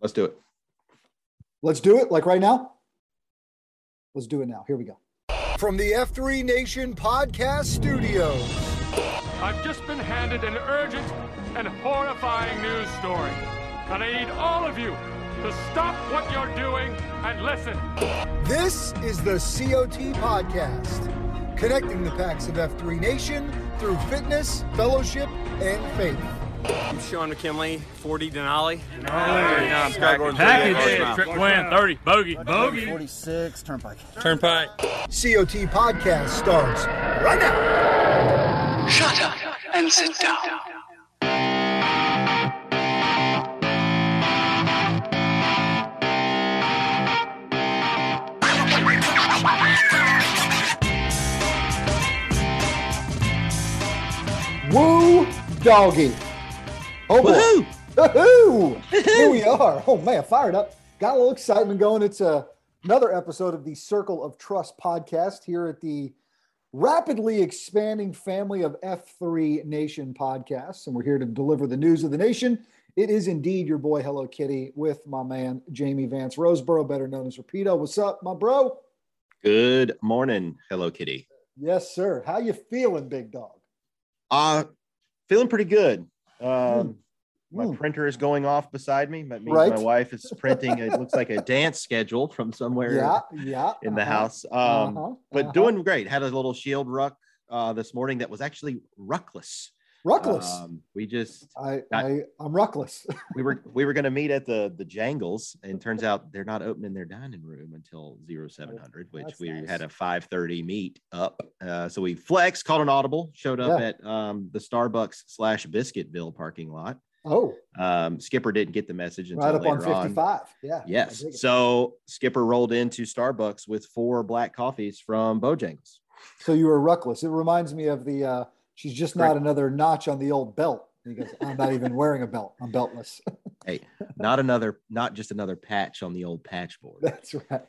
Let's do it. Let's do it, like right now? Let's do it now. Here we go. From the F3 Nation podcast studios. I've just been handed an urgent and horrifying news story. And I need all of you to stop what you're doing and listen. This is the COT podcast, connecting the packs of F3 Nation through fitness, fellowship, and faith. I'm Sean McKinley, 40 Denali. Package. Trip plan, 30. Bogey. 46, Turnpike. COT podcast starts right now. Shut up and sit down. Woo doggy. Oh, woohoo! Here we are. Oh, man, fired up. Got a little excitement going. It's another episode of the Circle of Trust podcast here at the rapidly expanding family of F3 Nation podcasts, and we're here to deliver the news of the nation. It is indeed your boy, Hello Kitty, with my man, Jamie Vance Roseboro, better known as Rapido. What's up, my bro? Good morning, Hello Kitty. Yes, sir. How you feeling, big dog? Feeling pretty good. My printer is going off beside me. That means right. My wife is printing. It looks like a dance schedule from somewhere in the house. But doing great. Had a little shield ruck this morning that was actually ruckless. I'm ruckless. we were going to meet at the Jangles, and turns out they're not opening their dining room until 0700, which that's we nice. Had a 5:30 meet up. So we flexed, called an audible, showed up at the Starbucks/Biscuitville parking lot. Oh, Skipper didn't get the message until right up later on 55. Yeah. Yes. So Skipper rolled into Starbucks with 4 black coffees from Bojangles. So you were ruckless. It reminds me of the. She's just not another notch on the old belt. He goes, I'm not even wearing a belt. I'm beltless. Hey, not just another patch on the old patch board. That's right.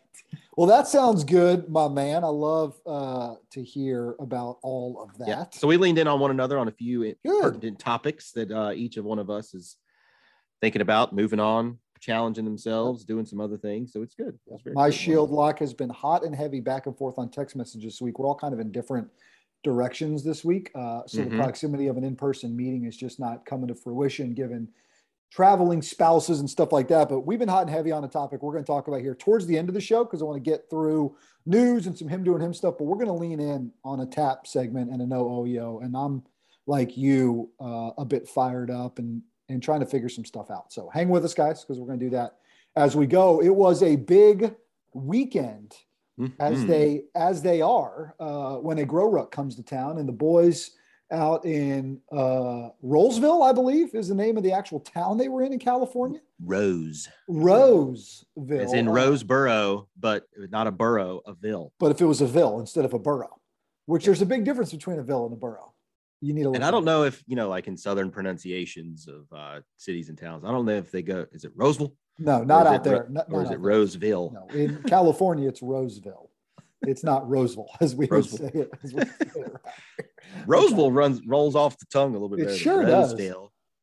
Well, that sounds good, my man. I love to hear about all of that. Yeah. So we leaned in on one another on a few pertinent topics that each of one of us is thinking about, moving on, challenging themselves, doing some other things. So it's good. My shield lock has been hot and heavy back and forth on text messages this week. We're all kind of in different directions this week. The proximity of an in-person meeting is just not coming to fruition given traveling spouses and stuff like that. But we've been hot and heavy on a topic we're going to talk about here towards the end of the show, because I want to get through news and some him doing him stuff, but we're going to lean in on a tap segment and a no OYO. And I'm like you, a bit fired up and trying to figure some stuff out. So hang with us, guys, because we're going to do that as we go. It was a big weekend as they are when a Grow Ruck comes to town, and the boys out in Roseville, I believe is the name of the actual town they were in California. Roseville. As in Roseboro, but not a borough, a ville. But if it was a ville instead of a borough, which there's a big difference between a ville and a borough. You need a and I don't know if, you know, like in Southern pronunciations of cities and towns, I don't know if they go, is it Roseville? No, not out there. Or is it Roseville? No, in California, it's Roseville. It's not Roseville, as we would say it. Roseville rolls off the tongue a little bit better. It sure does.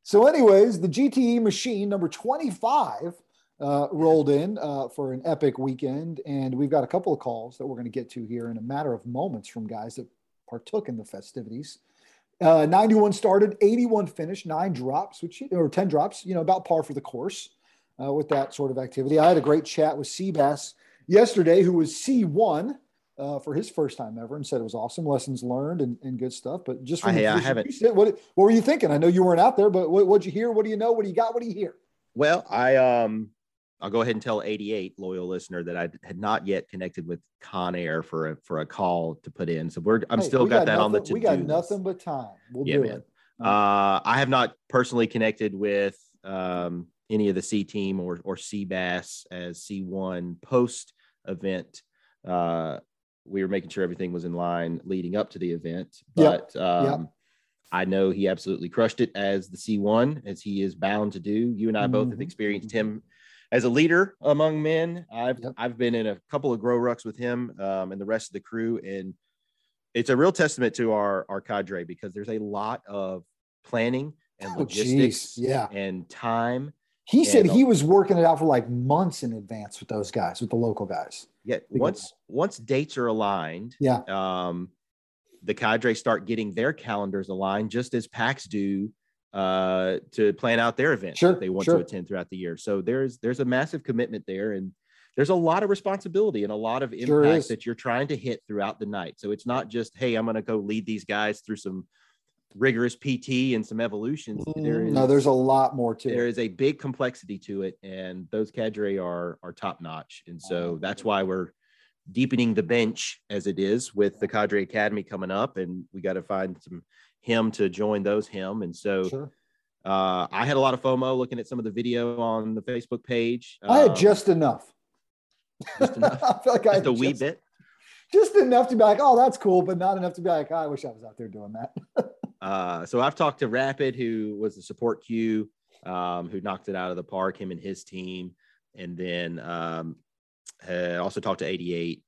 So anyways, the GTE machine number 25 rolled in for an epic weekend. And we've got a couple of calls that we're going to get to here in a matter of moments from guys that partook in the festivities. 91 started, 81 finished, 10 drops, about par for the course. with that sort of activity. I had a great chat with Seabass yesterday, who was C1 for his first time ever, and said it was awesome, lessons learned and good stuff. But just from what were you thinking? I know you weren't out there, but what'd you hear? What do you know? What do you got? What do you hear? Well, I'll go ahead and tell 88 loyal listener that I had not yet connected with Conair for a call to put in. So I'm still got that nothing, on the to-do. We got nothing but time. We'll do it. I have not personally connected with any of the C team or Seabass as C1 post event. We were making sure everything was in line leading up to the event, but I know he absolutely crushed it as the C1, as he is bound to do. You and I both have experienced him as a leader among men. I've been in a couple of grow rucks with him and the rest of the crew, and it's a real testament to our cadre, because there's a lot of planning and logistics and time. He said he was working it out for like months in advance with those guys, with the local guys. Yeah. Once dates are aligned, the cadre start getting their calendars aligned, just as PACs do, to plan out their events that they want to attend throughout the year. So there's a massive commitment there, and there's a lot of responsibility and a lot of impact that you're trying to hit throughout the night. So it's not just, hey, I'm going to go lead these guys through some rigorous PT and some evolutions. There's a lot more to it. There is a big complexity to it, and those cadre are top notch. And so that's why we're deepening the bench as it is with the Cadre Academy coming up, and we got to find some him to join those him. And so I had a lot of FOMO looking at some of the video on the Facebook page. I had just enough. I feel like I had a wee bit. Just enough to be like, oh, that's cool, but not enough to be like, oh, I wish I was out there doing that. So I've talked to Rapid, who was the support Q, who knocked it out of the park, him and his team. And then also talked to 88.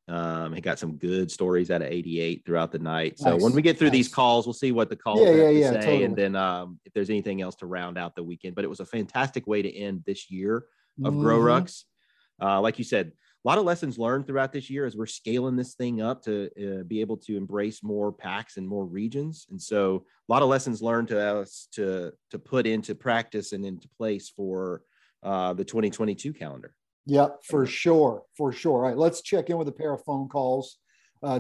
He got some good stories out of 88 throughout the night. So when we get through these calls, we'll see what the calls have to say. Totally. And then if there's anything else to round out the weekend. But it was a fantastic way to end this year of Grow Rucks. Like you said, a lot of lessons learned throughout this year as we're scaling this thing up to be able to embrace more packs and more regions. And so a lot of lessons learned to us to put into practice and into place for the 2022 calendar. Yeah, for sure. All right, let's check in with a pair of phone calls.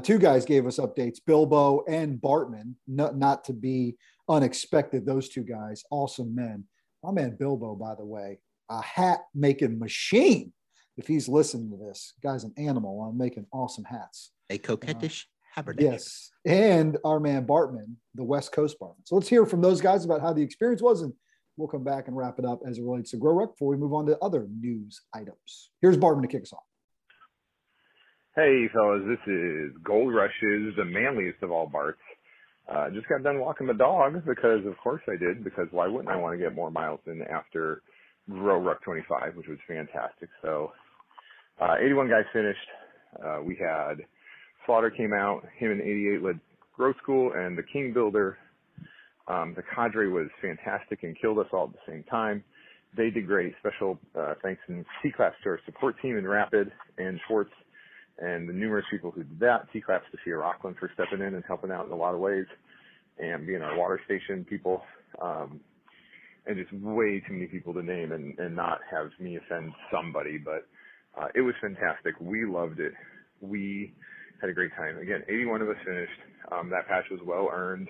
Two guys gave us updates, Bilbo and Bartman, not to be unexpected. Those two guys, awesome men. My man Bilbo, by the way, a hat making machine. If he's listening to this, guy's an animal on making awesome hats. A coquettish habernacle. Yes. And our man Bartman, the West Coast Bartman. So let's hear from those guys about how the experience was, and we'll come back and wrap it up as it relates to Grow Ruck before we move on to other news items. Here's Bartman to kick us off. Hey, fellas. This is Gold Rushes, the manliest of all Barts. Just got done walking the dog because, of course, I did, because why wouldn't I want to get more miles in after Grow Ruck 25, which was fantastic. So 81 guys finished. We had Slaughter came out, him and 88 led Grow School and the King Builder. The cadre was fantastic and killed us all at the same time. They did great. Special thanks and T-Claps to our support team in Rapid and Schwartz and the numerous people who did that. T-Claps to Sierra Rockland for stepping in and helping out in a lot of ways, and being our water station people. And just way too many people to name and not have me offend somebody, but it was fantastic. We loved it. We had a great time. Again, 81 of us finished. That patch was well earned,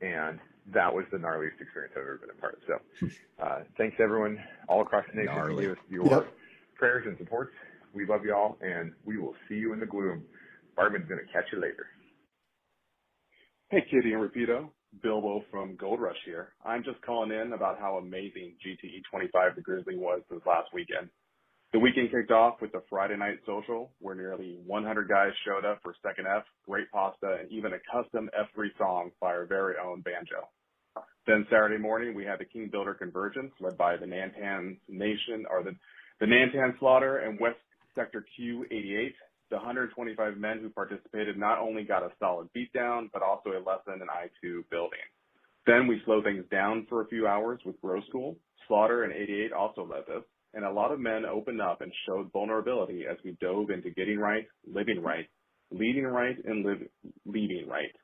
and that was the gnarliest experience I've ever been a part of. So thanks to everyone all across the nation who gave us your prayers and supports. We love y'all, and we will see you in the gloom. Bartman's going to catch you later. Hey, Kitty and Rapido. Bilbo from Gold Rush here. I'm just calling in about how amazing GTE 25 the Grizzly was this last weekend. The weekend kicked off with the Friday night social, where nearly 100 guys showed up for Second F, Great Pasta, and even a custom F3 song by our very own Banjo. Then Saturday morning, we had the King Builder Convergence, led by the Nantan Nation, or the Nantan Slaughter and West Sector Q88. The 125 men who participated not only got a solid beatdown, but also a lesson in I2 building. Then we slowed things down for a few hours with Grow School. Slaughter and 88 also led this, and a lot of men opened up and showed vulnerability as we dove into getting right, living right, leading right, and leaving right.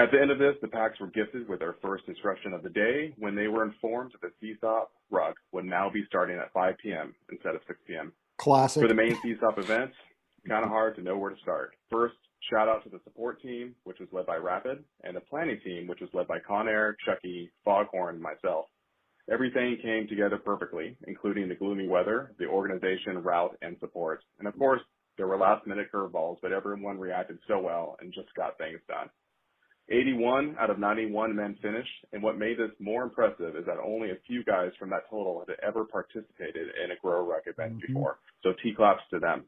At the end of this, the packs were gifted with their first instruction of the day when they were informed that the CSOP ruck would now be starting at 5 p.m. instead of 6 p.m. Classic. For the main CSOP event, kind of hard to know where to start. First, shout out to the support team, which was led by Rapid, and the planning team, which was led by Conair, Chucky, Foghorn, and myself. Everything came together perfectly, including the gloomy weather, the organization, route, and support. And of course, there were last-minute curveballs, but everyone reacted so well and just got things done. 81 out of 91 men finished, and what made this more impressive is that only a few guys from that total had ever participated in a Grow Ruck event before, so T-claps to them.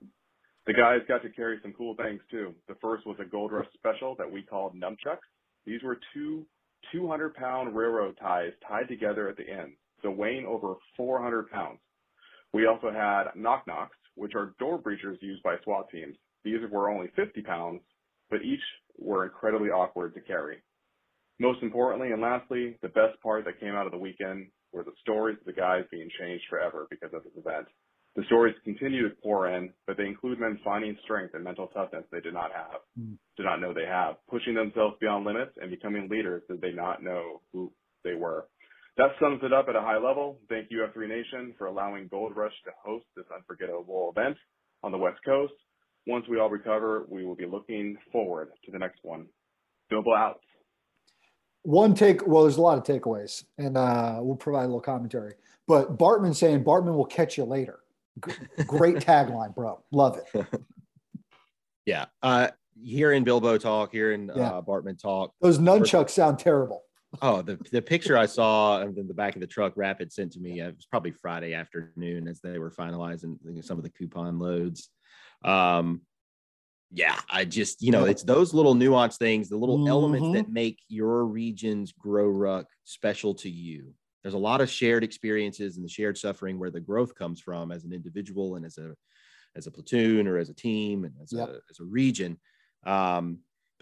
The guys got to carry some cool things, too. The first was a Gold Rush special that we called Nunchucks. These were two 200-pound railroad ties tied together at the end, so weighing over 400 pounds. We also had Knock Knocks, which are door breachers used by SWAT teams. These were only 50 pounds, but each were incredibly awkward to carry. Most importantly and lastly, the best part that came out of the weekend were the stories of the guys being changed forever because of this event. The stories continue to pour in, but they include men finding strength and mental toughness they did not know they have, pushing themselves beyond limits and becoming leaders that they did not know who they were. That sums it up at a high level. Thank you, F3 Nation, for allowing Gold Rush to host this unforgettable event on the West Coast. Once we all recover, we will be looking forward to the next one. Double out. Well, there's a lot of takeaways, and we'll provide a little commentary. But Bartman saying, Bartman will catch you later. Great tagline, bro. Love it. Yeah. Hearing Bilbo talk, hearing Bartman talk. Those nunchucks sound terrible. Oh, the picture I saw in the back of the truck Rapid sent to me, it was probably Friday afternoon as they were finalizing some of the coupon loads. I just, it's those little nuanced things, the little elements that make your region's Grow Ruck special to you. There's a lot of shared experiences and the shared suffering where the growth comes from as an individual and as a platoon or as a team and as a region. But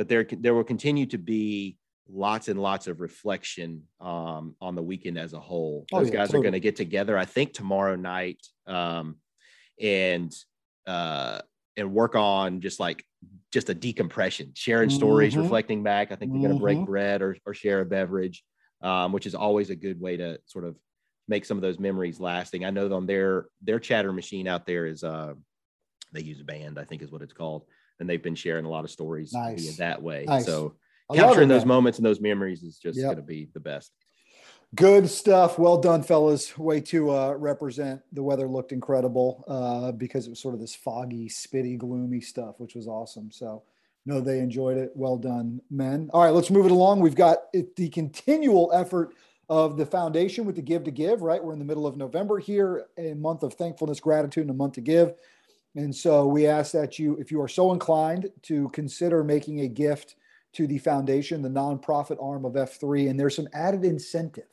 there will continue to be lots and lots of reflection on the weekend as a whole. Those guys are going to get together, I think, tomorrow night and work on just a decompression, sharing stories, reflecting back. I think they're going to break bread or share a beverage, which is always a good way to sort of make some of those memories lasting. I know on their chatter machine out there is they use a band, I think is what it's called. And they've been sharing a lot of stories via that way. Nice. So capturing those moments and those memories is just going to be the best. Good stuff. Well done, fellas. Way to represent. The weather looked incredible because it was sort of this foggy, spitty, gloomy stuff, which was awesome. So no, they enjoyed it. Well done, men. All right, let's move it along. We've got the continual effort of the foundation with the Give to Give, right? We're in the middle of November here, a month of thankfulness, gratitude, and a month to give. And so we ask that you, if you are so inclined, to consider making a gift to the foundation, the nonprofit arm of F3. And there's some added incentive.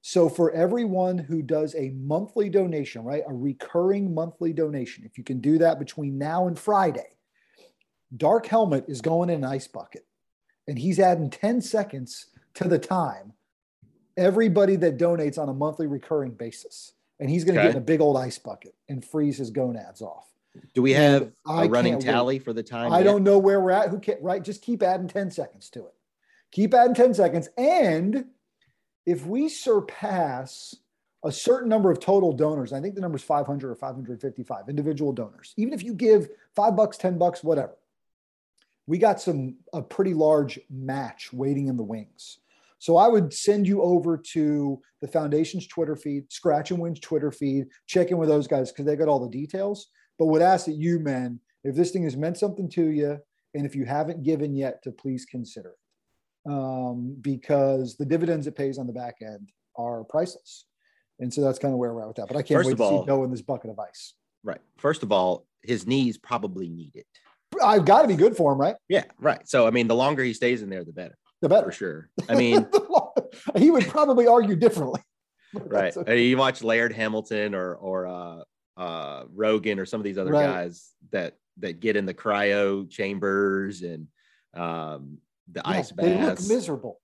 So for everyone who does a monthly donation, right, a recurring monthly donation, if you can do that between now and Friday, Dark Helmet is going in an ice bucket, and he's adding 10 seconds to the time. Everybody that donates on a monthly recurring basis, and he's going to get in a big old ice bucket and freeze his gonads off. Do we have a running tally for the time? I don't know where we're at. Who can't, right? Just keep adding 10 seconds to it. Keep adding 10 seconds. And if we surpass a certain number of total donors, I think the number is 500 or 555 individual donors. Even if you give $5, $10, whatever, we got a pretty large match waiting in the wings. So I would send you over to the foundation's Twitter feed, Scratch and Win's Twitter feed, check in with those guys because they got all the details. But would ask that you, men, if this thing has meant something to you, and if you haven't given yet, to please consider it, because the dividends it pays on the back end are priceless. And so that's kind of where we're at with that. But I can't wait to see Joe in this bucket of ice. Right. First of all, his knees probably need it. I've got to be good for him, right? Yeah, right. So, I mean, the longer he stays in there, the better. The better. For sure. I mean. He would probably argue differently. Right. Okay. You watch Laird Hamilton or Rogan or some of these other guys that get in the cryo chambers and the ice baths. They look miserable.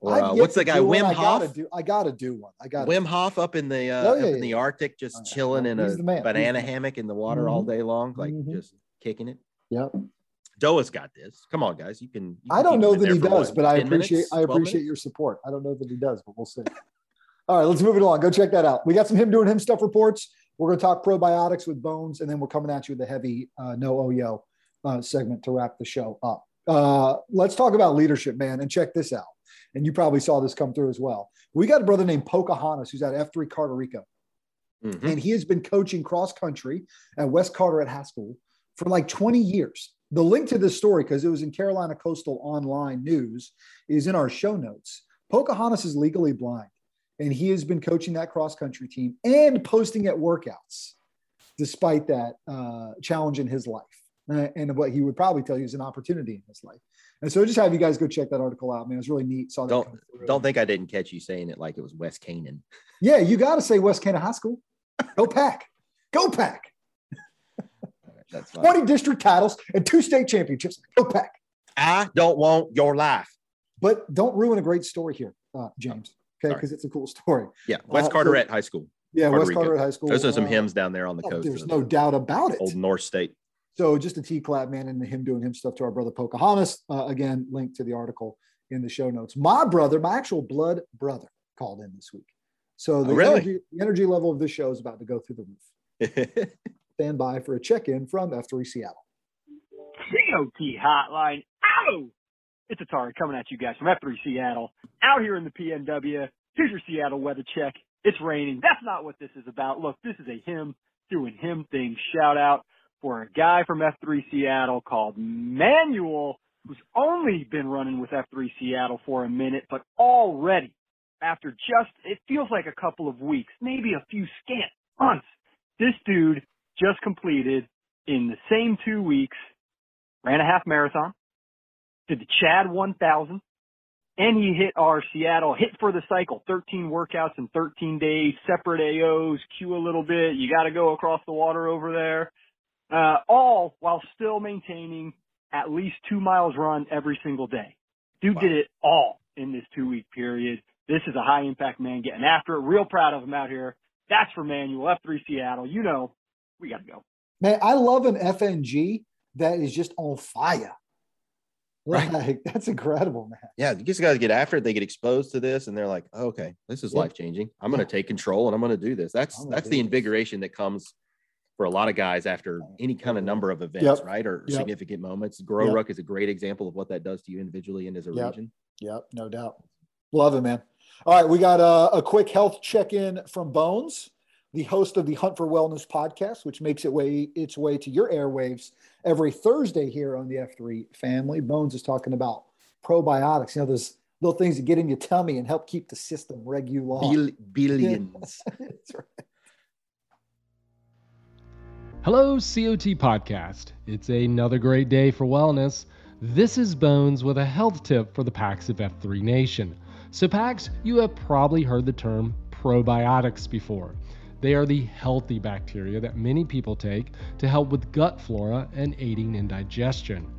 Or, what's the guy? Wim Hof. I gotta do one. Wim Hof up in the the Arctic, just chilling in a banana hammock in the water all day long, just kicking it. Yep. Doa's got this. Come on, guys. I don't know that he does, but I appreciate your support. I don't know that he does, but we'll see. All right, let's move it along. Go check that out. We got some him doing him stuff reports. We're going to talk probiotics with Bones, and then we're coming at you with a heavy no OYO segment to wrap the show up. Let's talk about leadership, man, and check this out. And you probably saw this come through as well. We got a brother named Pocahontas who's at F3 Carter Rico. Mm-hmm. And he has been coaching cross country at West Carteret High School for like 20 years. The link to this story, because it was in Carolina Coastal Online News, is in our show notes. Pocahontas is legally blind, and he has been coaching that cross country team and posting at workouts, despite that challenge in his life. And what he would probably tell you is an opportunity in his life. And so just have you guys go check that article out, man. It's really neat. Saw that. Don't think I didn't catch you saying it like it was West Canaan. Yeah, you got to say West Canaan High School. Go Pack. Go Pack. Right, that's 20 district titles and 2 state championships. Go Pack. I don't want your life. But don't ruin a great story here, James. Okay, because it's a cool story. Yeah, West Carteret High School. Yeah, West Carteret High School. Those are some hymns down there on the coast. There's no doubt about it. Old North State. So just a T-clap, man, and him doing him stuff to our brother Pocahontas. Again, link to the article in the show notes. My brother, my actual blood brother, called in this week. So the energy level of this show is about to go through the roof. Stand by for a check-in from F3 Seattle. COT Hotline. Ow! It's Atari coming at you guys from F3 Seattle. Out here in the PNW, here's your Seattle weather check. It's raining. That's not what this is about. Look, this is a him doing him thing shout-out for a guy from F3 Seattle called Manuel, who's only been running with F3 Seattle for a minute, but already, after just, it feels like a couple of weeks, maybe a few scant months, this dude just completed, in the same 2 weeks, ran a half marathon, did the Chad 1000, and he hit our Seattle hit for the cycle, 13 workouts in 13 days, separate AOs, cue a little bit, you got to go across the water over there. All while still maintaining at least 2 miles run every single day. Dude did it all in this 2 week period. This is a high impact man getting after it. Real proud of him out here. That's for Manuel, F3 Seattle. You know, we got to go. Man, I love an FNG that is just on fire. Right. Like, that's incredible, man. Yeah, you just got to get after it. They get exposed to this and they're like, oh, okay, this is life changing. I'm going to take control and I'm going to do this. That's the invigoration that comes for a lot of guys after any kind of number of events, right? Or significant moments. Grow Ruck is a great example of what that does to you individually and as a region. Yep, no doubt. Love it, man. All right, we got a quick health check-in from Bones, the host of the Hunt for Wellness podcast, which makes its way to your airwaves every Thursday here on the F3 family. Bones is talking about probiotics. You know, those little things that get in your tummy and help keep the system regular. Billions. That's right. Hello, COT Podcast. It's another great day for wellness. This is Bones with a health tip for the PAX of F3 Nation. So PAX, you have probably heard the term probiotics before. They are the healthy bacteria that many people take to help with gut flora and aiding in digestion.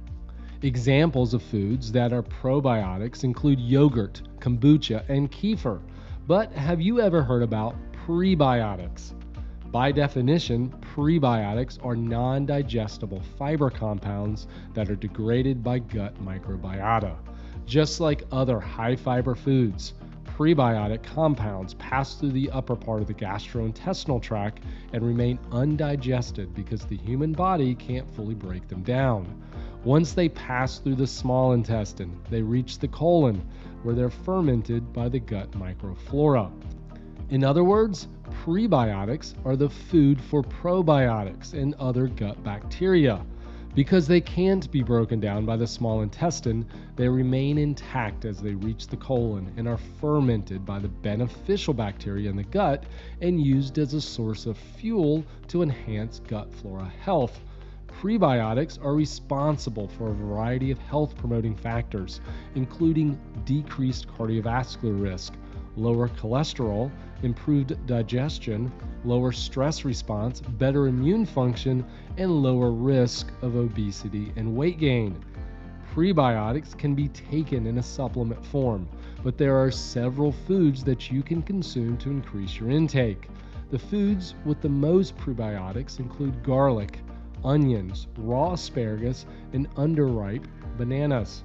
Examples of foods that are probiotics include yogurt, kombucha, and kefir. But have you ever heard about prebiotics? By definition, prebiotics are non-digestible fiber compounds that are degraded by gut microbiota. Just like other high-fiber foods, prebiotic compounds pass through the upper part of the gastrointestinal tract and remain undigested because the human body can't fully break them down. Once they pass through the small intestine, they reach the colon, where they're fermented by the gut microflora. In other words, prebiotics are the food for probiotics and other gut bacteria. Because they can't be broken down by the small intestine, they remain intact as they reach the colon and are fermented by the beneficial bacteria in the gut and used as a source of fuel to enhance gut flora health. Prebiotics are responsible for a variety of health-promoting factors, including decreased cardiovascular risk, lower cholesterol, improved digestion, lower stress response, better immune function, and lower risk of obesity and weight gain. Prebiotics can be taken in a supplement form, but there are several foods that you can consume to increase your intake. The foods with the most prebiotics include garlic, onions, raw asparagus, and underripe bananas.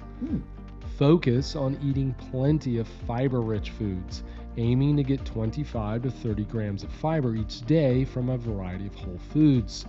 Focus on eating plenty of fiber-rich foods, aiming to get 25 to 30 grams of fiber each day from a variety of whole foods.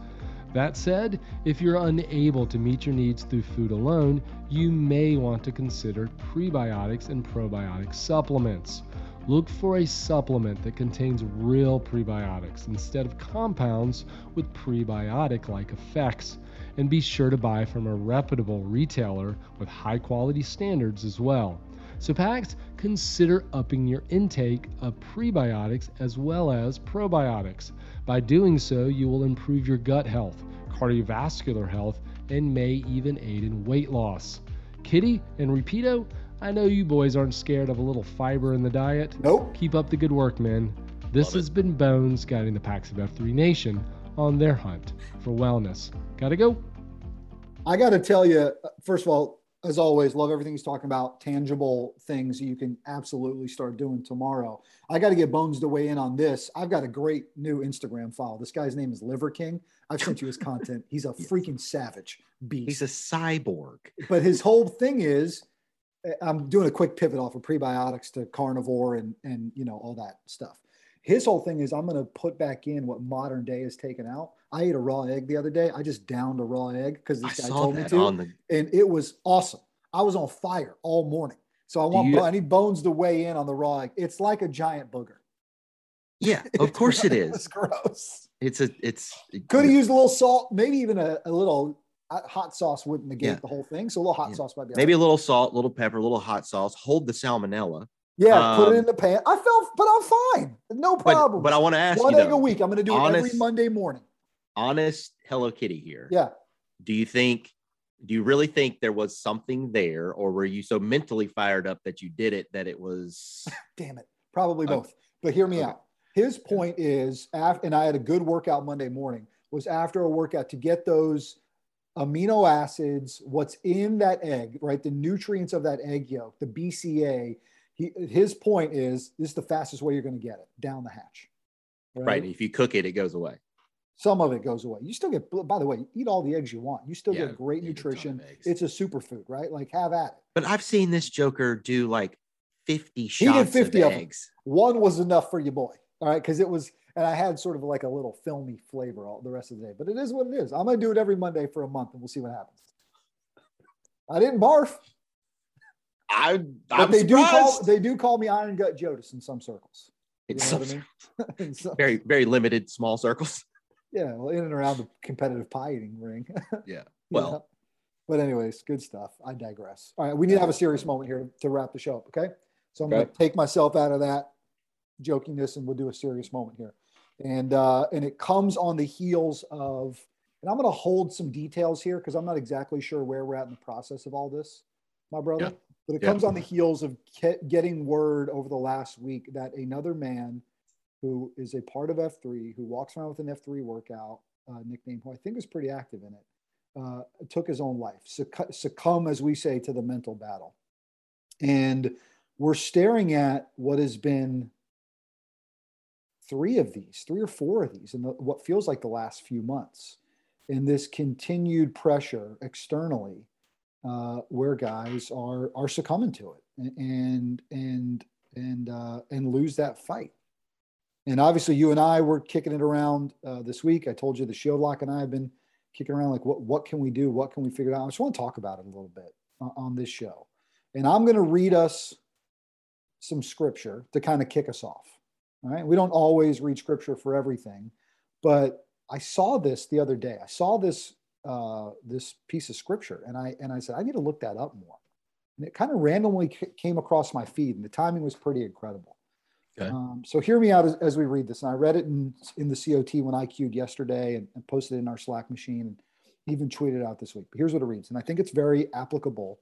That said, if you're unable to meet your needs through food alone, you may want to consider prebiotics and probiotic supplements. Look for a supplement that contains real prebiotics instead of compounds with prebiotic-like effects, and be sure to buy from a reputable retailer with high-quality standards as well. So PAX, consider upping your intake of prebiotics as well as probiotics. By doing so, you will improve your gut health, cardiovascular health, and may even aid in weight loss. Kitty and Repito, I know you boys aren't scared of a little fiber in the diet. Nope. Keep up the good work, men. This has been Bones guiding the PAX of F3 Nation on their hunt for wellness. Gotta go. I gotta tell you, first of all, as always, love everything he's talking about, tangible things you can absolutely start doing tomorrow. I got to get Bones to weigh in on this. I've got a great new Instagram follow. This guy's name is Liver King. I've sent you his content. He's a freaking savage beast. He's a cyborg. But his whole thing is, I'm doing a quick pivot off of prebiotics to carnivore and you know, all that stuff. His whole thing is, I'm going to put back in what modern day is taken out. I ate a raw egg the other day. I just downed a raw egg because this guy told me to, and it was awesome. I was on fire all morning. So I need Bones to weigh in on the raw egg. It's like a giant booger. Yeah, of course it is. It's gross. Could have used a little salt, maybe even a little hot sauce wouldn't negate the whole thing. So a little hot sauce might be maybe a little salt, a little pepper, a little hot sauce. Hold the salmonella. Yeah, put it in the pan. But I'm fine. No problem. But I want to ask you, one egg a week. I'm going to do it every Monday morning. Honest Hello Kitty here. Yeah. Do you really think there was something there, or were you so mentally fired up that you did it that it was? Damn it. Probably both. Okay. But hear me out. His point is, and I had a good workout Monday morning, was after a workout to get those amino acids, what's in that egg, right? The nutrients of that egg yolk, the BCA. His point is, this is the fastest way you're going to get it, down the hatch. Right. If you cook it, it goes away. Some of it goes away. You still get, by the way, eat all the eggs you want. You still get great nutrition. It's a superfood, right? Like, have at it. But I've seen this joker do like 50 shots. He did 50 of eggs. One was enough for your boy. All right. Cause it was, and I had sort of like a little filmy flavor all the rest of the day, but it is what it is. I'm going to do it every Monday for a month and we'll see what happens. I didn't barf. But they do call me Iron Gut Jodas in some circles. You know what I mean? In some very, very limited small circles. Yeah, well, in and around the competitive pie eating ring. Yeah. Well, you know? But anyways, good stuff. I digress. All right, we need to have a serious moment here to wrap the show up. Okay, so I'm going to take myself out of that jokiness, and we'll do a serious moment here. And it comes on the heels of, and I'm going to hold some details here because I'm not exactly sure where we're at in the process of all this, my brother. Yeah. But it comes on the heels of getting word over the last week that another man who is a part of F3, who walks around with an F3 workout nickname, who I think is pretty active in it, took his own life, succumb, as we say, to the mental battle. And we're staring at what has been three or four of these in what feels like the last few months, and this continued pressure externally where guys are succumbing to it and lose that fight. And obviously you and I were kicking it around this week. I told you the Shield Lock and I have been kicking around like, what can we do? What can we figure out? I just want to talk about it a little bit on this show. And I'm going to read us some scripture to kind of kick us off. All right. We don't always read scripture for everything, but I saw this the other day. I saw this piece of scripture. And I said, I need to look that up more. And it kind of randomly came across my feed, and the timing was pretty incredible. Okay. So hear me out as we read this. And I read it in the COT when I queued yesterday and posted it in our Slack machine and even tweeted out this week. But here's what it reads. And I think it's very applicable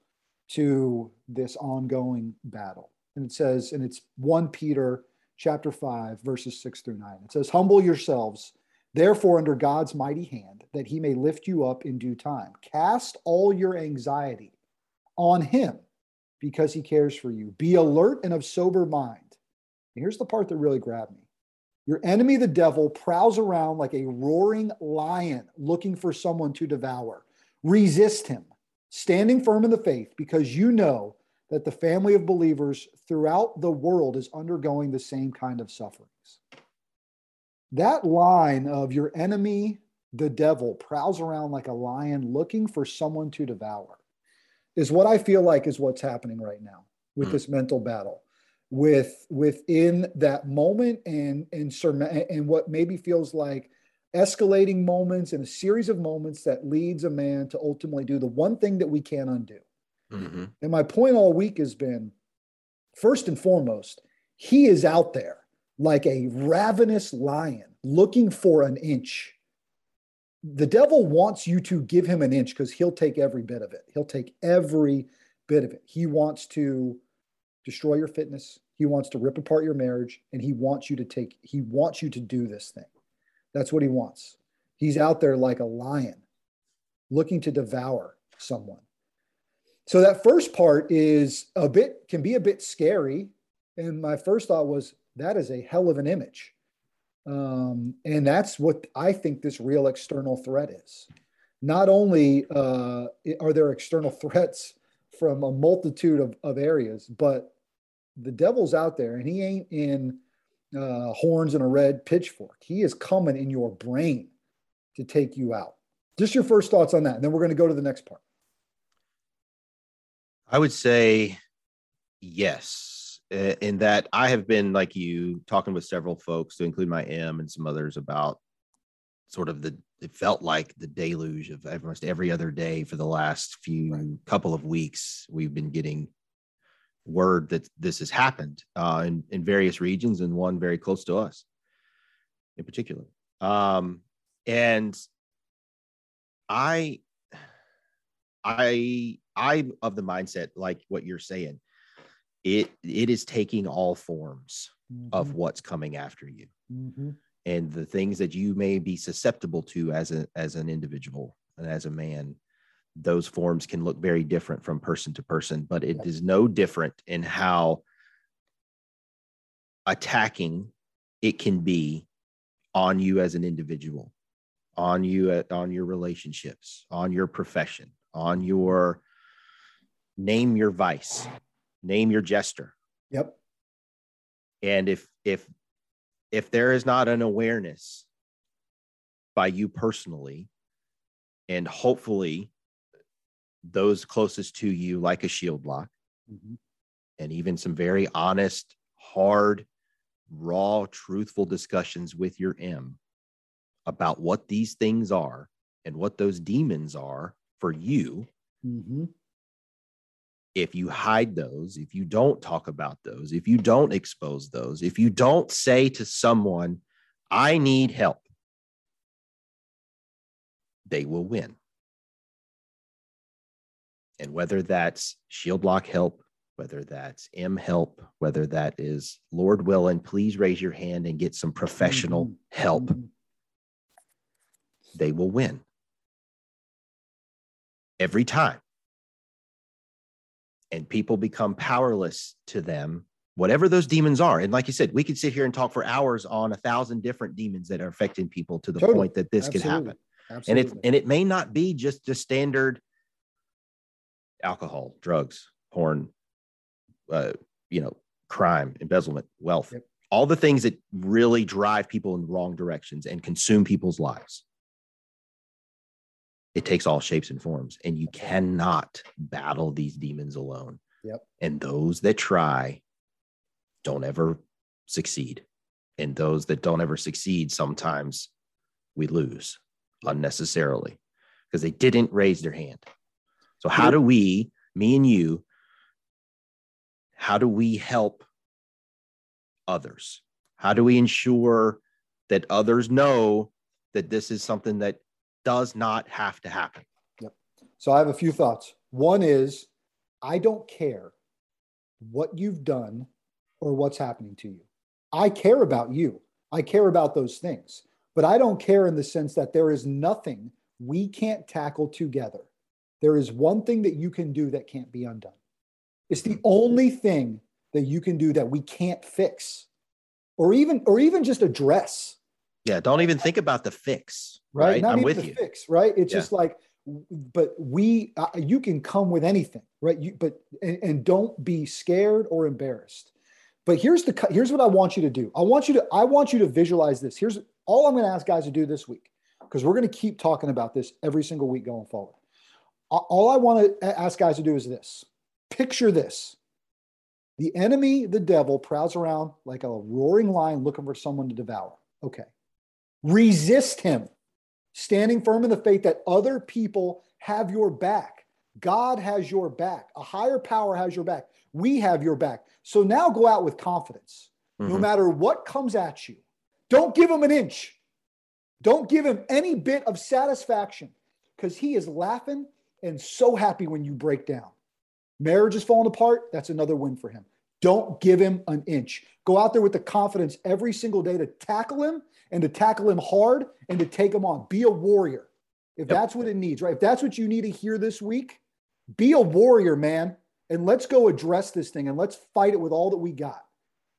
to this ongoing battle. And it says, and it's 1 Peter chapter 5, verses 6-9. It says, humble yourselves therefore under God's mighty hand, that he may lift you up in due time. Cast all your anxiety on him because he cares for you. Be alert and of sober mind. And here's the part that really grabbed me. Your enemy, the devil, prowls around like a roaring lion looking for someone to devour. Resist him, standing firm in the faith, because you know that the family of believers throughout the world is undergoing the same kind of sufferings. That line of your enemy, the devil, prowls around like a lion looking for someone to devour is what I feel like is what's happening right now with this mental battle within that moment and what maybe feels like escalating moments and a series of moments that leads a man to ultimately do the one thing that we can't undo. Mm-hmm. And my point all week has been, first and foremost, he is out there like a ravenous lion looking for an inch. The devil wants you to give him an inch because he'll take every bit of it. He'll take every bit of it. He wants to destroy your fitness. He wants to rip apart your marriage, and he wants you to do this thing. That's what he wants. He's out there like a lion looking to devour someone. So that first part can be a bit scary. And my first thought was, that is a hell of an image. And that's what I think this real external threat is. Not only are there external threats from a multitude of areas, but the devil's out there and he ain't in horns and a red pitchfork. He is coming in your brain to take you out. Just your first thoughts on that. And then we're going to go to the next part. I would say yes. In that I have been, like you, talking with several folks, to include my M and some others, about sort of it felt like the deluge of almost every other day for the last few couple of weeks. We've been getting word that this has happened in various regions and one very close to us in particular. I'm of the mindset, like what you're saying, it is taking all forms of what's coming after you and the things that you may be susceptible to as an individual and as a man. Those forms can look very different from person to person, but it is no different in how attacking it can be on you as an individual, on you, on your relationships, on your profession, on your name, your vice. Name your jester. Yep. And if there is not an awareness by you personally, and hopefully those closest to you, like a shield lock, and even some very honest, hard, raw, truthful discussions with your M about what these things are and what those demons are for you. If you hide those, if you don't talk about those, if you don't expose those, if you don't say to someone, I need help, they will win. And whether that's shield lock help, whether that's M help, whether that is Lord willing, please raise your hand and get some professional help, they will win. Every time. And people become powerless to them, whatever those demons are. And like you said, we could sit here and talk for hours on 1,000 different demons that are affecting people to the point that this could happen. Absolutely. And it may not be just the standard alcohol, drugs, porn, crime, embezzlement, wealth, all the things that really drive people in the wrong directions and consume people's lives. It takes all shapes and forms, and you cannot battle these demons alone. Yep. And those that try don't ever succeed. And those that don't ever succeed, sometimes we lose unnecessarily because they didn't raise their hand. So how do we, me and you, how do we help others? How do we ensure that others know that this is something that does not have to happen? Yep. So I have a few thoughts. One is, I don't care what you've done or what's happening to you. I care about you. I care about those things, but I don't care in the sense that there is nothing we can't tackle together. There is one thing that you can do that can't be undone. It's the only thing that you can do that we can't fix or even just a dress. Yeah. Don't even think about the fix. Right. Not I'm even with the you. Fix, right. It's just like, but you can come with anything, right? And don't be scared or embarrassed. But here's what I want you to do. I want you to visualize this. Here's all I'm going to ask guys to do this week, because we're going to keep talking about this every single week going forward. All I want to ask guys to do is this. Picture this. The enemy, the devil, prowls around like a roaring lion looking for someone to devour. Okay. Resist him, standing firm in the faith that other people have your back. God has your back. A higher power has your back. We have your back. So now go out with confidence, no matter what comes at you. Don't give him an inch. Don't give him any bit of satisfaction, because he is laughing and so happy when you break down. Marriage is falling apart. That's another win for him. Don't give him an inch. Go out there with the confidence every single day to tackle him, and to tackle him hard, and to take him on. Be a warrior. If that's what it needs, right? If that's what you need to hear this week, be a warrior, man. And let's go address this thing, and let's fight it with all that we got,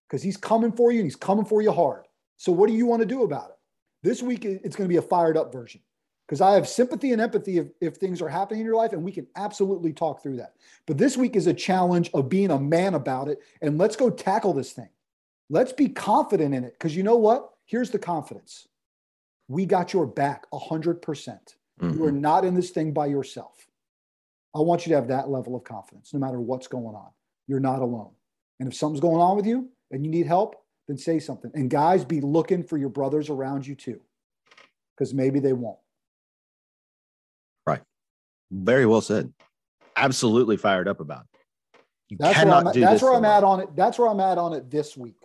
because he's coming for you, and he's coming for you hard. So what do you want to do about it? This week, it's going to be a fired up version, because I have sympathy and empathy if things are happening in your life, and we can absolutely talk through that. But this week is a challenge of being a man about it, and let's go tackle this thing. Let's be confident in it, because you know what? Here's the confidence. We got your back 100%. You are not in this thing by yourself. I want you to have that level of confidence, no matter what's going on. You're not alone. And if something's going on with you and you need help, then say something. And guys, be looking for your brothers around you too, because maybe they won't. Right. Very well said. Absolutely fired up about it. That's where I'm at on it this week.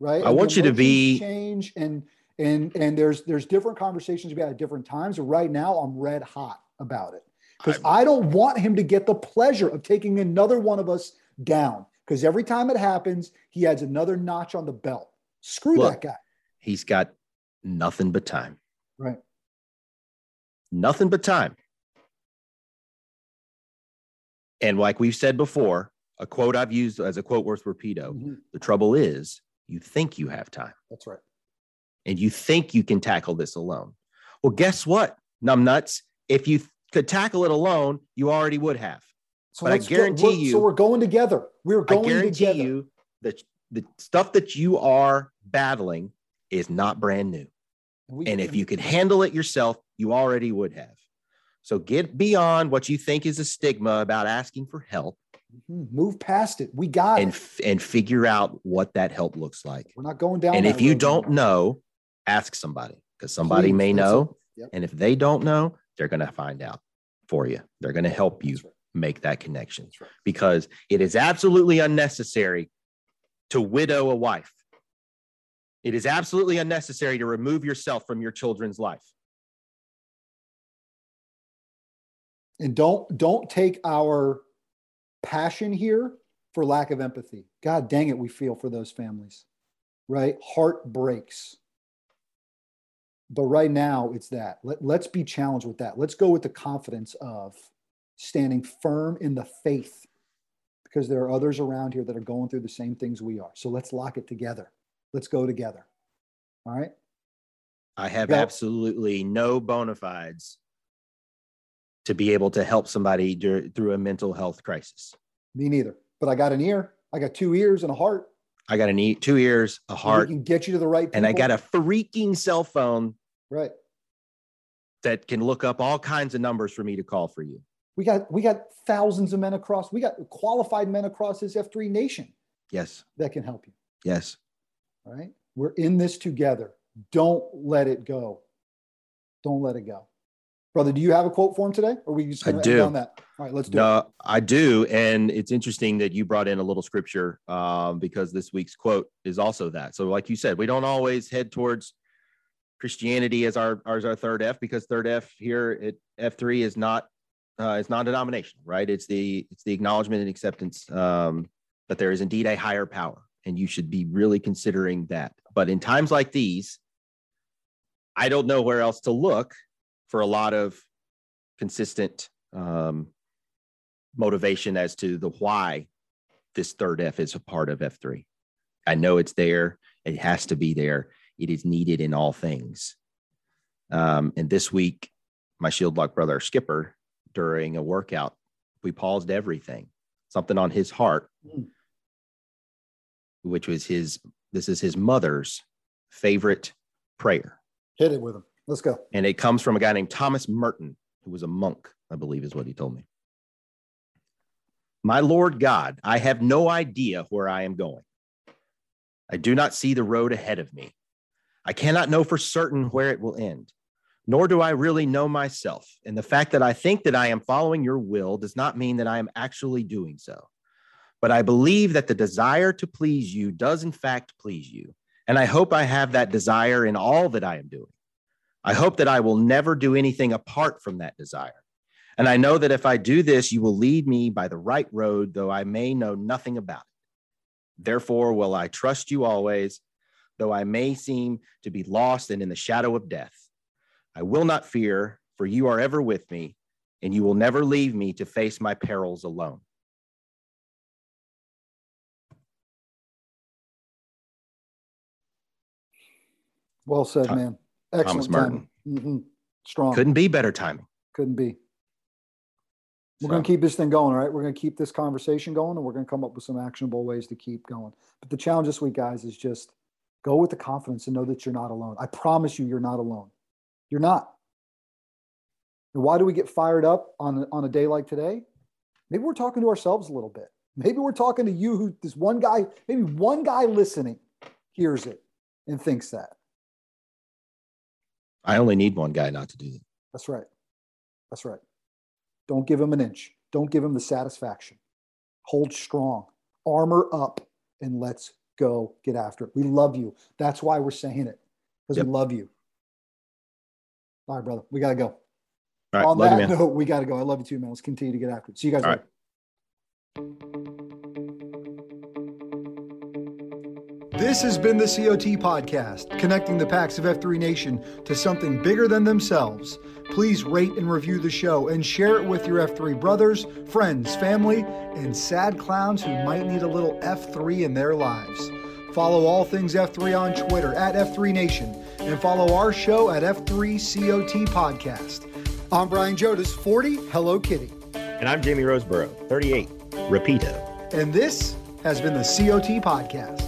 Right. I want you to be change and there's different conversations about at different times. Right now I'm red hot about it, because I don't want him to get the pleasure of taking another one of us down, because every time it happens, he adds another notch on the belt. Look, that guy. He's got nothing but time. Right. Nothing but time. And like we've said before, a quote I've used as a quote worth repeato, the trouble is, you think you have time. That's right. And you think you can tackle this alone. Well, guess what, numbnuts? If you could tackle it alone, you already would have. So but I guarantee you. So we're going together. I guarantee you that the stuff that you are battling is not brand new. And if you could handle it yourself, you already would have. So get beyond what you think is a stigma about asking for help. Move past it. We got it. And figure out what that help looks like. We're not going down. And if you don't know, ask somebody, because somebody may know. And if they don't know, they're going to find out for you. They're going to help you make that connection, because it is absolutely unnecessary to widow a wife. It is absolutely unnecessary to remove yourself from your children's life. And don't take our passion here for lack of empathy. God dang it, we feel for those families, right? Heart breaks. But right now it's that. Let's be challenged with that. Let's go with the confidence of standing firm in the faith, because there are others around here that are going through the same things we are. So let's lock it together. Let's go together. All right. I have absolutely no bona fides to be able to help somebody through a mental health crisis. Me neither, but I got an ear. I got two ears and a heart. I got two ears, a heart. And we can get you to the right people. And I got a freaking cell phone. Right. That can look up all kinds of numbers for me to call for you. We got thousands of men across. We got qualified men across this F3 Nation. Yes. That can help you. Yes. All right. We're in this together. Don't let it go. Don't let it go. Brother, do you have a quote for him today? Or are we just going to end on that? All right, let's do it. I do. And it's interesting that you brought in a little scripture because this week's quote is also that. So like you said, we don't always head towards Christianity as our third F, because third F here at F3 is not a denomination, right? It's the acknowledgement and acceptance that there is indeed a higher power. And you should be really considering that. But in times like these, I don't know where else to look for a lot of consistent motivation as to the why this third F is a part of F3. I know it's there. It has to be there. It is needed in all things. And this week, my shield lock brother, Skipper, during a workout, we paused everything, something on his heart, which was his mother's favorite prayer. Hit it with him. Let's go. And it comes from a guy named Thomas Merton, who was a monk, I believe is what he told me. My Lord God, I have no idea where I am going. I do not see the road ahead of me. I cannot know for certain where it will end, nor do I really know myself. And the fact that I think that I am following your will does not mean that I am actually doing so. But I believe that the desire to please you does in fact please you. And I hope I have that desire in all that I am doing. I hope that I will never do anything apart from that desire. And I know that if I do this, you will lead me by the right road, though I may know nothing about it. Therefore, will I trust you always, though I may seem to be lost and in the shadow of death. I will not fear, for you are ever with me, and you will never leave me to face my perils alone. Well said, man. Excellent. Thomas Merton. Mm-hmm. Strong. Couldn't be better timing. Couldn't be. We're going to keep this thing going, right? We're going to keep this conversation going, and we're going to come up with some actionable ways to keep going. But the challenge this week, guys, is just go with the confidence and know that you're not alone. I promise you, you're not alone. You're not. And why do we get fired up on a day like today? Maybe we're talking to ourselves a little bit. Maybe we're talking to you, who this one guy, maybe one guy listening hears it and thinks that. I only need one guy not to do that. That's right. That's right. Don't give him an inch. Don't give him the satisfaction. Hold strong. Armor up and let's go get after it. We love you. That's why we're saying it, because we love you. All right, brother. We got to go. All right, on that note, we got to go. I love you too, man. Let's continue to get after it. See you guys later. This has been the COT Podcast, connecting the packs of F3 Nation to something bigger than themselves. Please rate and review the show and share it with your F3 brothers, friends, family, and sad clowns who might need a little F3 in their lives. Follow all things F3 on Twitter at F3 Nation and follow our show at F3 COT Podcast. I'm Brian Jodas, 40, Hello Kitty. And I'm Jamie Roseborough, 38, Repito. And this has been the COT Podcast.